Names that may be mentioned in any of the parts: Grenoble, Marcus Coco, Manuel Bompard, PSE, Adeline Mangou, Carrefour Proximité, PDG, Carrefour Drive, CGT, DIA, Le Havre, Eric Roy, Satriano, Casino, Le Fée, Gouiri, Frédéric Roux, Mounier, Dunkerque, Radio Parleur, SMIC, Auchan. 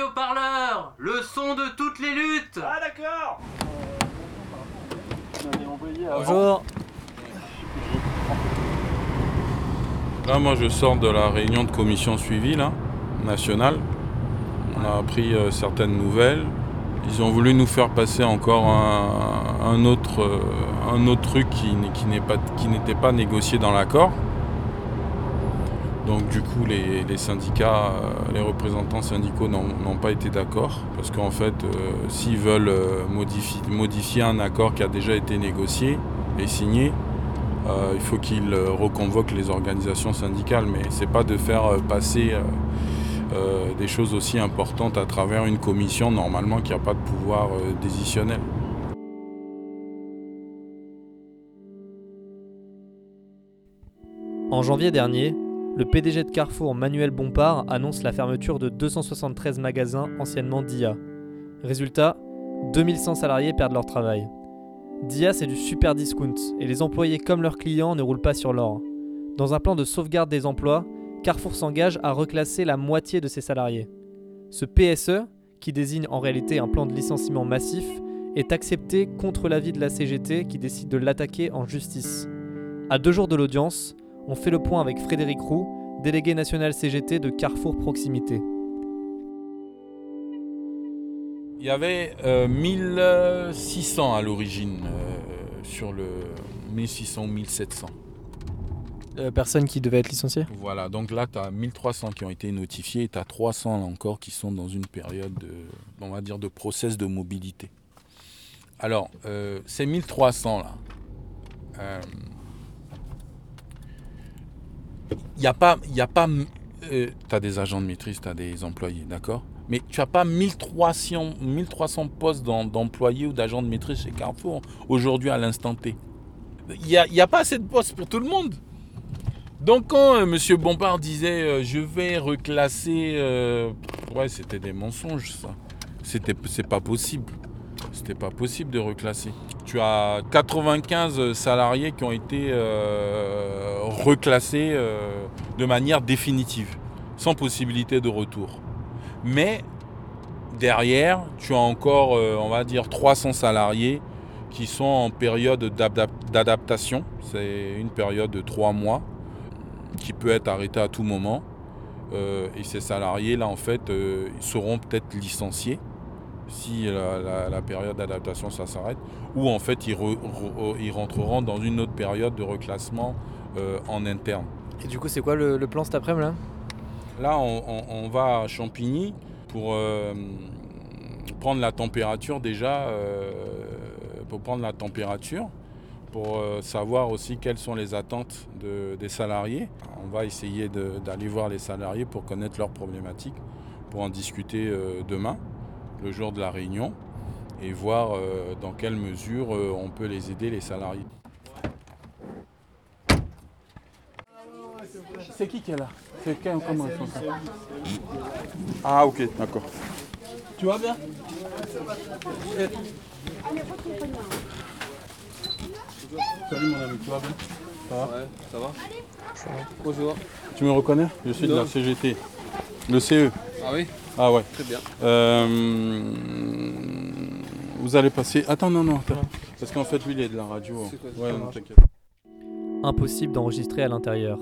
Radio Parleur, le son de toutes les luttes. Ah d'accord. Bonjour. Là, moi, je sors de la réunion de commission suivie, là, nationale. On a appris certaines nouvelles. Ils ont voulu nous faire passer encore un autre truc qui n'était pas négocié dans l'accord. Donc du coup, les syndicats, les représentants syndicaux n'ont pas été d'accord. Parce qu'en fait, s'ils veulent modifier un accord qui a déjà été négocié et signé, il faut qu'ils reconvoquent les organisations syndicales. Mais c'est pas de faire passer des choses aussi importantes à travers une commission normalement qui n'a pas de pouvoir décisionnel. En janvier dernier, le PDG de Carrefour, Manuel Bompard, annonce la fermeture de 273 magasins anciennement DIA. Résultat, 2100 salariés perdent leur travail. DIA, c'est du super discount et les employés comme leurs clients ne roulent pas sur l'or. Dans un plan de sauvegarde des emplois, Carrefour s'engage à reclasser la moitié de ses salariés. Ce PSE, qui désigne en réalité un plan de licenciement massif, est accepté contre l'avis de la CGT qui décide de l'attaquer en justice. À 2 jours de l'audience, on fait le point avec Frédéric Roux, délégué national CGT de Carrefour Proximité. Il y avait 1600 à l'origine, sur le 1600 ou 1700. Personnes qui devaient être licenciées ? Voilà, donc là, tu as 1300 qui ont été notifiés et tu as 300 là encore qui sont dans une période, on va dire, de process de mobilité. Alors, ces 1300 là, tu as des agents de maîtrise, tu as des employés, d'accord ? Mais tu n'as pas 1300 postes d'employés ou d'agents de maîtrise chez Carrefour aujourd'hui à l'instant T. Il n'y a pas assez de postes pour tout le monde. Donc quand M. Bompard disait je vais reclasser, c'était des mensonges ça. C'était pas possible de reclasser. Tu as 95 salariés qui ont été reclassés de manière définitive, sans possibilité de retour. Mais derrière, tu as encore, 300 salariés qui sont en période d'adaptation. C'est une période de 3 mois. Qui peut être arrêté à tout moment. Et ces salariés-là, en fait, seront peut-être licenciés si la période d'adaptation, ça s'arrête. Ou en fait, ils rentreront dans une autre période de reclassement en interne. Et du coup, c'est quoi le plan cet après-midi là ? Là, on va à Champigny pour prendre la température. Pour savoir aussi quelles sont les attentes des salariés. On va essayer d'aller voir les salariés pour connaître leurs problématiques, pour en discuter demain, le jour de la réunion, et voir dans quelle mesure on peut les aider, les salariés. C'est qui est là ? C'est qui comment ils font ça ? Ah ok, d'accord. Tu vas bien ? Salut mon ami, tu vas bien ? Ça va ? Ouais, ça va. Bonjour. Tu me reconnais ? Je suis de la CGT. Le CE. Ah oui ? Ah ouais. Très bien. Vous allez passer... Attends, non. Parce qu'en fait, lui, il est de la radio. Ouais, non, t'inquiète. Impossible d'enregistrer à l'intérieur.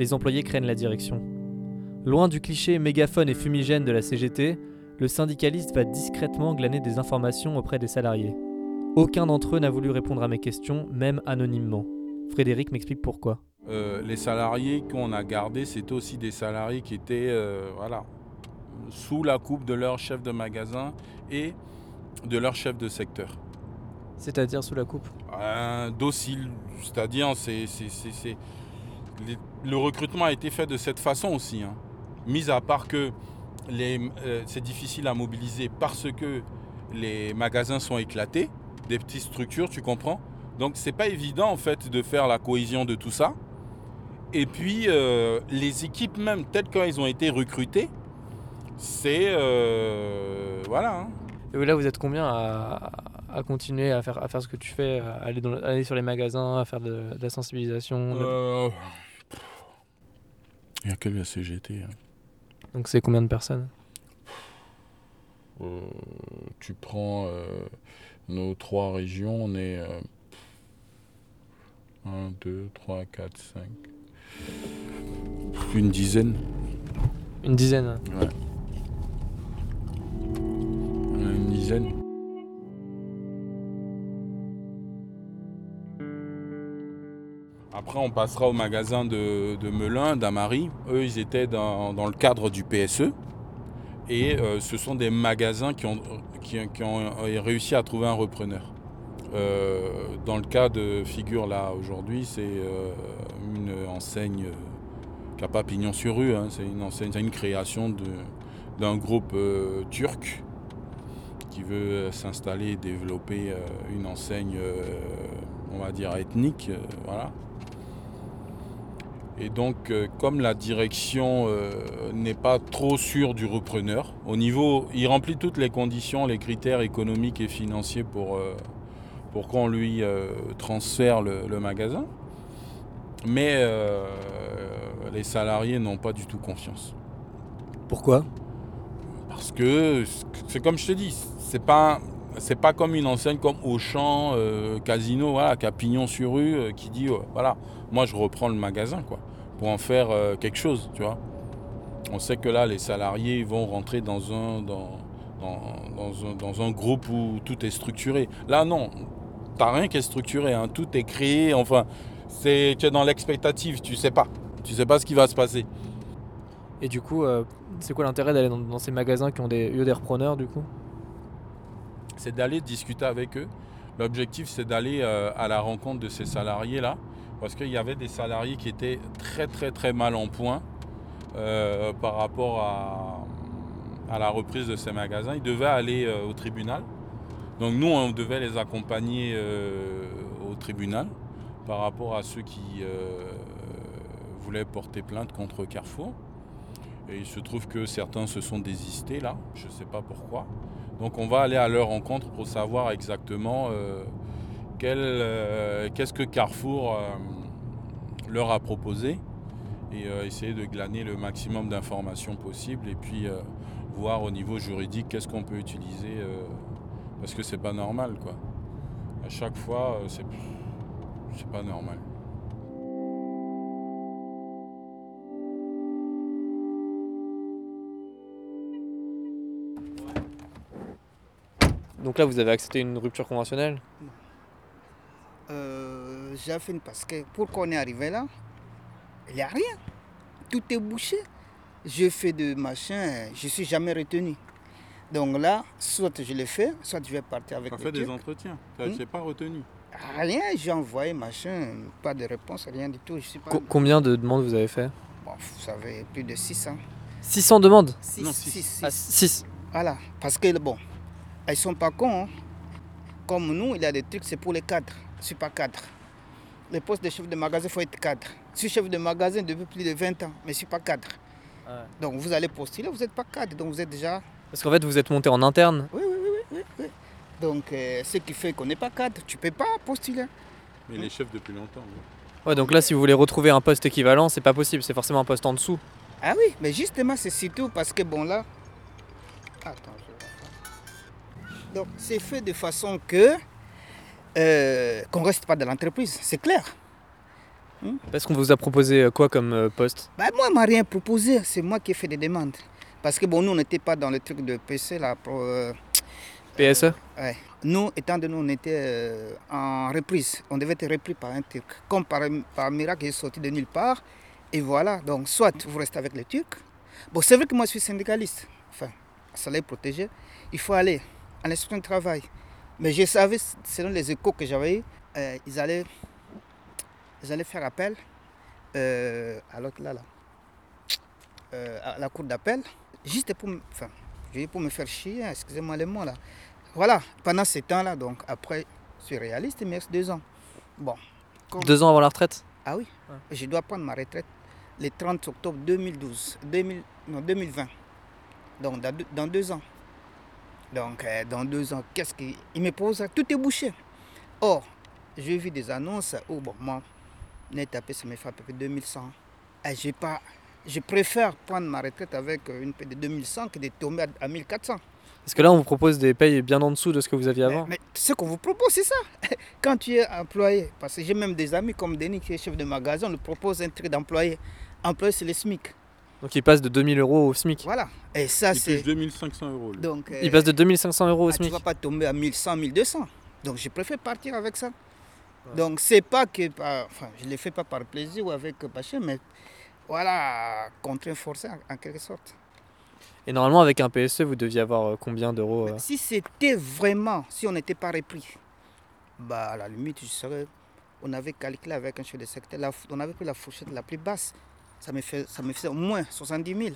Les employés craignent la direction. Loin du cliché mégaphone et fumigène de la CGT, le syndicaliste va discrètement glaner des informations auprès des salariés. Aucun d'entre eux n'a voulu répondre à mes questions, même anonymement. Frédéric m'explique pourquoi. Les salariés qu'on a gardés, c'était aussi des salariés qui étaient sous la coupe de leur chef de magasin et de leur chef de secteur. C'est-à-dire sous la coupe ? Docile, c'est-à-dire c'est... Le recrutement a été fait de cette façon aussi. Hein. Mis à part que c'est difficile à mobiliser parce que les magasins sont éclatés. Des petites structures, tu comprends ? Donc, c'est pas évident, en fait, de faire la cohésion de tout ça. Et puis, les équipes même, telles qu'elles ont été recrutées, c'est... Voilà. Et là, vous êtes combien à continuer à faire ce que tu fais, à aller sur les magasins, à faire de la sensibilisation Il y a que la CGT. Hein. Donc, c'est combien de personnes ? Tu prends nos trois régions, on est 1, 2, 3, 4, 5, une dizaine. Une dizaine, ouais. Une dizaine. Après, on passera au magasin de Melun, d'Amary. Eux, ils étaient dans le cadre du PSE. Et ce sont des magasins qui ont réussi à trouver un repreneur. Dans le cas de figure là aujourd'hui, c'est une enseigne qui n'a pas pignon sur rue, hein, c'est une enseigne, c'est une création d'un groupe turc qui veut s'installer et développer une enseigne, on va dire ethnique, voilà. Et donc, comme la direction n'est pas trop sûre du repreneur, au niveau, il remplit toutes les conditions, les critères économiques et financiers pour qu'on lui transfère le magasin. Mais les salariés n'ont pas du tout confiance. Pourquoi ? Parce que, c'est comme je te dis, c'est pas comme une enseigne comme Auchan, Casino, voilà, qui a pignon sur rue, qui dit voilà, moi je reprends le magasin quoi, pour en faire quelque chose, tu vois. On sait que là les salariés vont rentrer dans un groupe où tout est structuré. Là non, t'as rien qui est structuré, hein, tout est créé, enfin, tu es dans l'expectative, tu sais pas ce qui va se passer. Et du coup, c'est quoi l'intérêt d'aller dans ces magasins qui ont eu des repreneurs du coup ? C'est d'aller discuter avec eux. L'objectif, c'est d'aller à la rencontre de ces salariés-là, parce qu'il y avait des salariés qui étaient très, très, très mal en point par rapport à la reprise de ces magasins. Ils devaient aller au tribunal. Donc nous, on devait les accompagner au tribunal par rapport à ceux qui voulaient porter plainte contre Carrefour. Et il se trouve que certains se sont désistés, là. Je ne sais pas pourquoi. Donc on va aller à leur rencontre pour savoir exactement qu'est-ce que Carrefour leur a proposé et essayer de glaner le maximum d'informations possibles et puis voir au niveau juridique qu'est-ce qu'on peut utiliser parce que c'est pas normal quoi. À chaque fois c'est pas normal. Donc là, vous avez accepté une rupture conventionnelle ? J'affine parce que pour qu'on est arrivé là, il n'y a rien. Tout est bouché. Je fais des machins, je ne suis jamais retenu. Donc là, soit je le fais, soit je vais partir avec le truc. Tu as fait des entretiens, tu n'es pas retenu ? Rien, j'ai envoyé machin, pas de réponse, rien du tout. Je sais pas. Combien de demandes vous avez fait ? Bon, vous savez, plus de 600. 600 demandes ? 6. Voilà, parce que bon... Ils ne sont pas cons. Hein. Comme nous, il y a des trucs, c'est pour les cadres. Je ne suis pas cadre. Les postes de chef de magasin, il faut être cadre. Je suis chef de magasin depuis plus de 20 ans, mais je ne suis pas cadre. Ouais. Donc vous allez postuler, vous n'êtes pas cadre. Donc vous êtes déjà... Parce qu'en fait, vous êtes monté en interne. Oui. Donc ce qui fait qu'on n'est pas cadre, tu ne peux pas postuler. Mais les chefs depuis longtemps. Ouais, donc là, si vous voulez retrouver un poste équivalent, c'est pas possible. C'est forcément un poste en dessous. Ah oui, mais justement, c'est surtout parce que bon là... Attends. Donc, c'est fait de façon qu'on ne reste pas dans l'entreprise, c'est clair. Parce qu'on vous a proposé quoi comme poste ? Moi, on ne m'a rien proposé, c'est moi qui ai fait des demandes. Parce que bon, nous, on n'était pas dans le truc de PC, là, pour, PSE. Ouais. Nous, on était en reprise. On devait être repris par un truc. Comme par miracle, il est sorti de nulle part. Et voilà, donc, soit vous restez avec le truc. Bon, c'est vrai que moi, je suis syndicaliste. Enfin, ça l'est protégé. Il faut aller à l'inspection de travail. Mais je savais, selon les échos que j'avais eus, ils allaient faire appel à la cour d'appel, juste pour me faire chier, excusez-moi les mots là. Voilà, pendant ces temps-là, donc après, je suis réaliste, mais c'est 2 ans. Bon. 2 ans avant la retraite ? Ah oui, ouais. Je dois prendre ma retraite le 30 octobre 2020. Donc dans 2 ans. Donc, dans 2 ans, qu'est-ce qu'il me pose ? Tout est bouché. Or, j'ai vu des annonces où, bon, moi, net tapé, ça me fait à peu près 2100. Et je préfère prendre ma retraite avec une paie de 2100 que de tomber à 1400. Parce que là, on vous propose des payes bien en dessous de ce que vous aviez avant. Mais ce qu'on vous propose, c'est ça. Quand tu es employé, parce que j'ai même des amis comme Denis, qui est chef de magasin, on lui propose un truc d'employé. Employé, c'est le SMIC. Donc il passe de 2 000 € au SMIC. Voilà. Et ça, il c'est 2 500 €. Donc, il passe de 2 500 € au SMIC. Tu ne vas pas tomber à 1 100, 1 200. Donc je préfère partir avec ça. Ouais. Donc c'est pas que, enfin, je ne le fais pas par plaisir ou avec passion, mais voilà, contraint forcé en quelque sorte. Et normalement, avec un PSE, vous deviez avoir combien d'euros Si c'était vraiment, si on n'était pas repris, bah à la limite, je serais, on avait calculé avec un chef de secteur, on avait pris la fourchette la plus basse. Ça me faisait au moins 70 000.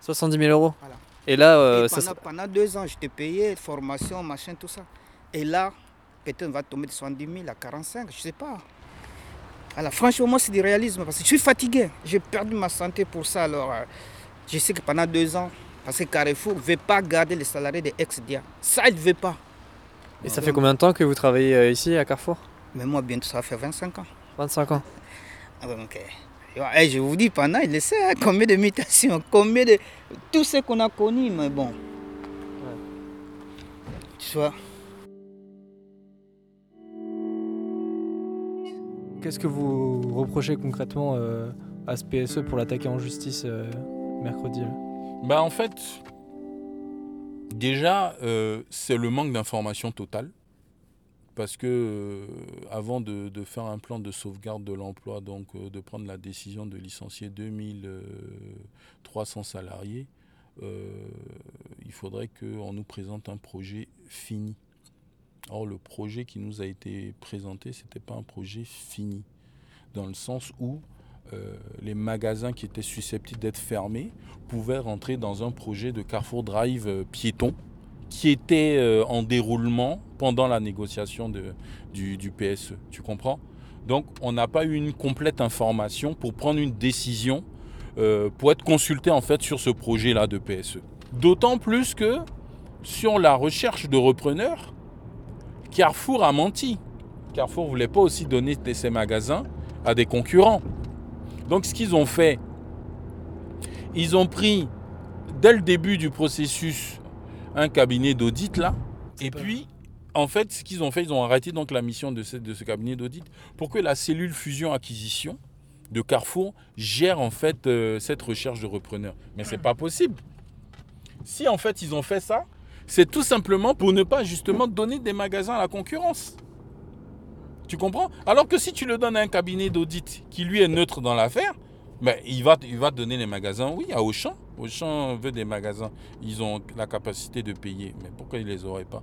70 000 €. Voilà. Et là, pendant 2 ans, je t'ai payé, formation, machin, tout ça. Et là, peut-être on va tomber de 70 000 à 45, je ne sais pas. Alors, franchement, moi, c'est du réalisme parce que je suis fatigué. J'ai perdu ma santé pour ça. Alors, je sais que pendant 2 ans, parce que Carrefour ne veut pas garder les salariés des ex-DIA. Ça, il ne veut pas. Et ça fait combien de temps que vous travaillez ici à Carrefour ? Mais moi, bientôt, ça fait 25 ans. 25 ans. Donc, et je vous dis, pendant, il le sait, hein, combien de mutations, combien de... Tout ce qu'on a connu, mais bon. Ouais. Tu vois. Qu'est-ce que vous reprochez concrètement à ce PSE pour l'attaquer en justice mercredi là ? Bah en fait, déjà, c'est le manque d'information totale. Parce que avant de faire un plan de sauvegarde de l'emploi, donc de prendre la décision de licencier 2300 salariés, il faudrait qu'on nous présente un projet fini. Or, le projet qui nous a été présenté, ce n'était pas un projet fini, dans le sens où les magasins qui étaient susceptibles d'être fermés pouvaient rentrer dans un projet de Carrefour Drive piéton, qui était en déroulement pendant la négociation du PSE, tu comprends ? Donc on n'a pas eu une complète information pour prendre une décision, pour être consulté en fait sur ce projet-là de PSE. D'autant plus que sur la recherche de repreneurs, Carrefour a menti. Carrefour ne voulait pas aussi donner ses magasins à des concurrents. Donc ce qu'ils ont fait, ils ont pris dès le début du processus un cabinet d'audit là. Et puis, en fait, ce qu'ils ont fait, ils ont arrêté donc la mission de ce cabinet d'audit pour que la cellule fusion-acquisition de Carrefour gère en fait cette recherche de repreneurs. Mais c'est pas possible. Si en fait ils ont fait ça, c'est tout simplement pour ne pas justement donner des magasins à la concurrence. Tu comprends ? Alors que si tu le donnes à un cabinet d'audit qui lui est neutre dans l'affaire, ben, il va donner les magasins, oui, à Auchan. Auchan veut des magasins. Ils ont la capacité de payer. Mais pourquoi ils ne les auraient pas ?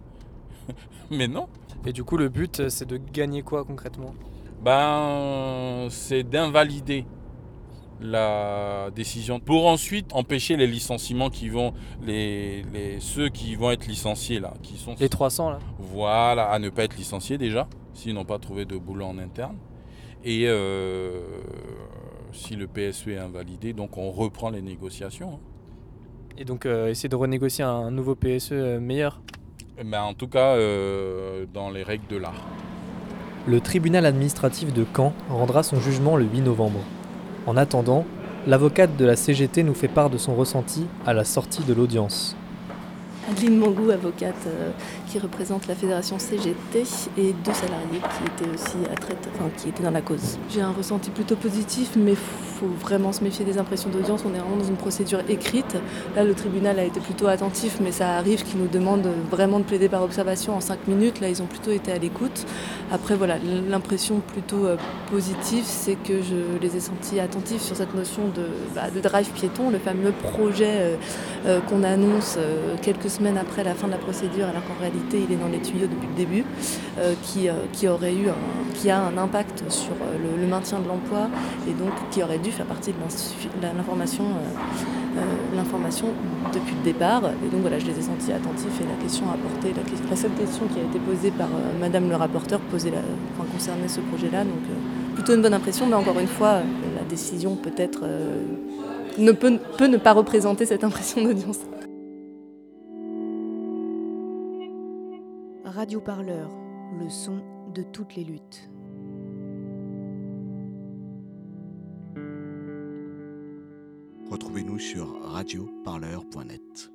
Mais non. Et du coup, le but, c'est de gagner quoi concrètement ? Ben, c'est d'invalider la décision pour ensuite empêcher les licenciements qui vont... ceux qui vont être licenciés, là. Qui sont... Les 300, là. Voilà, à ne pas être licenciés déjà, s'ils n'ont pas trouvé de boulot en interne. Et... si le PSE est invalidé, donc on reprend les négociations. Et donc essayer de renégocier un nouveau PSE meilleur ? Ben, en tout cas, dans les règles de l'art. Le tribunal administratif de Caen rendra son jugement le 8 novembre. En attendant, l'avocate de la CGT nous fait part de son ressenti à la sortie de l'audience. Adeline Mangou, avocate qui représente la fédération CGT et 2 salariés qui étaient aussi qui étaient dans la cause. J'ai un ressenti plutôt positif, mais faut vraiment se méfier des impressions d'audience. On est vraiment dans une procédure écrite. Là, le tribunal a été plutôt attentif, mais ça arrive qu'ils nous demandent vraiment de plaider par observation en 5 minutes. Là, ils ont plutôt été à l'écoute. Après, voilà, l'impression plutôt positive, c'est que je les ai sentis attentifs sur cette notion de drive piéton, le fameux projet qu'on annonce quelques semaines après la fin de la procédure, alors qu'en réalité il est dans les tuyaux depuis le début, qui a un impact sur le maintien de l'emploi et donc qui aurait dû faire partie de l'information depuis le départ. Et donc voilà, je les ai sentis attentifs et la seule question qui a été posée par Madame le rapporteur concernait ce projet-là. Donc plutôt une bonne impression, mais encore une fois, la décision peut-être ne peut ne pas représenter cette impression d'audience. Radio Parleur, le son de toutes les luttes. Retrouvez-nous sur radioparleur.net.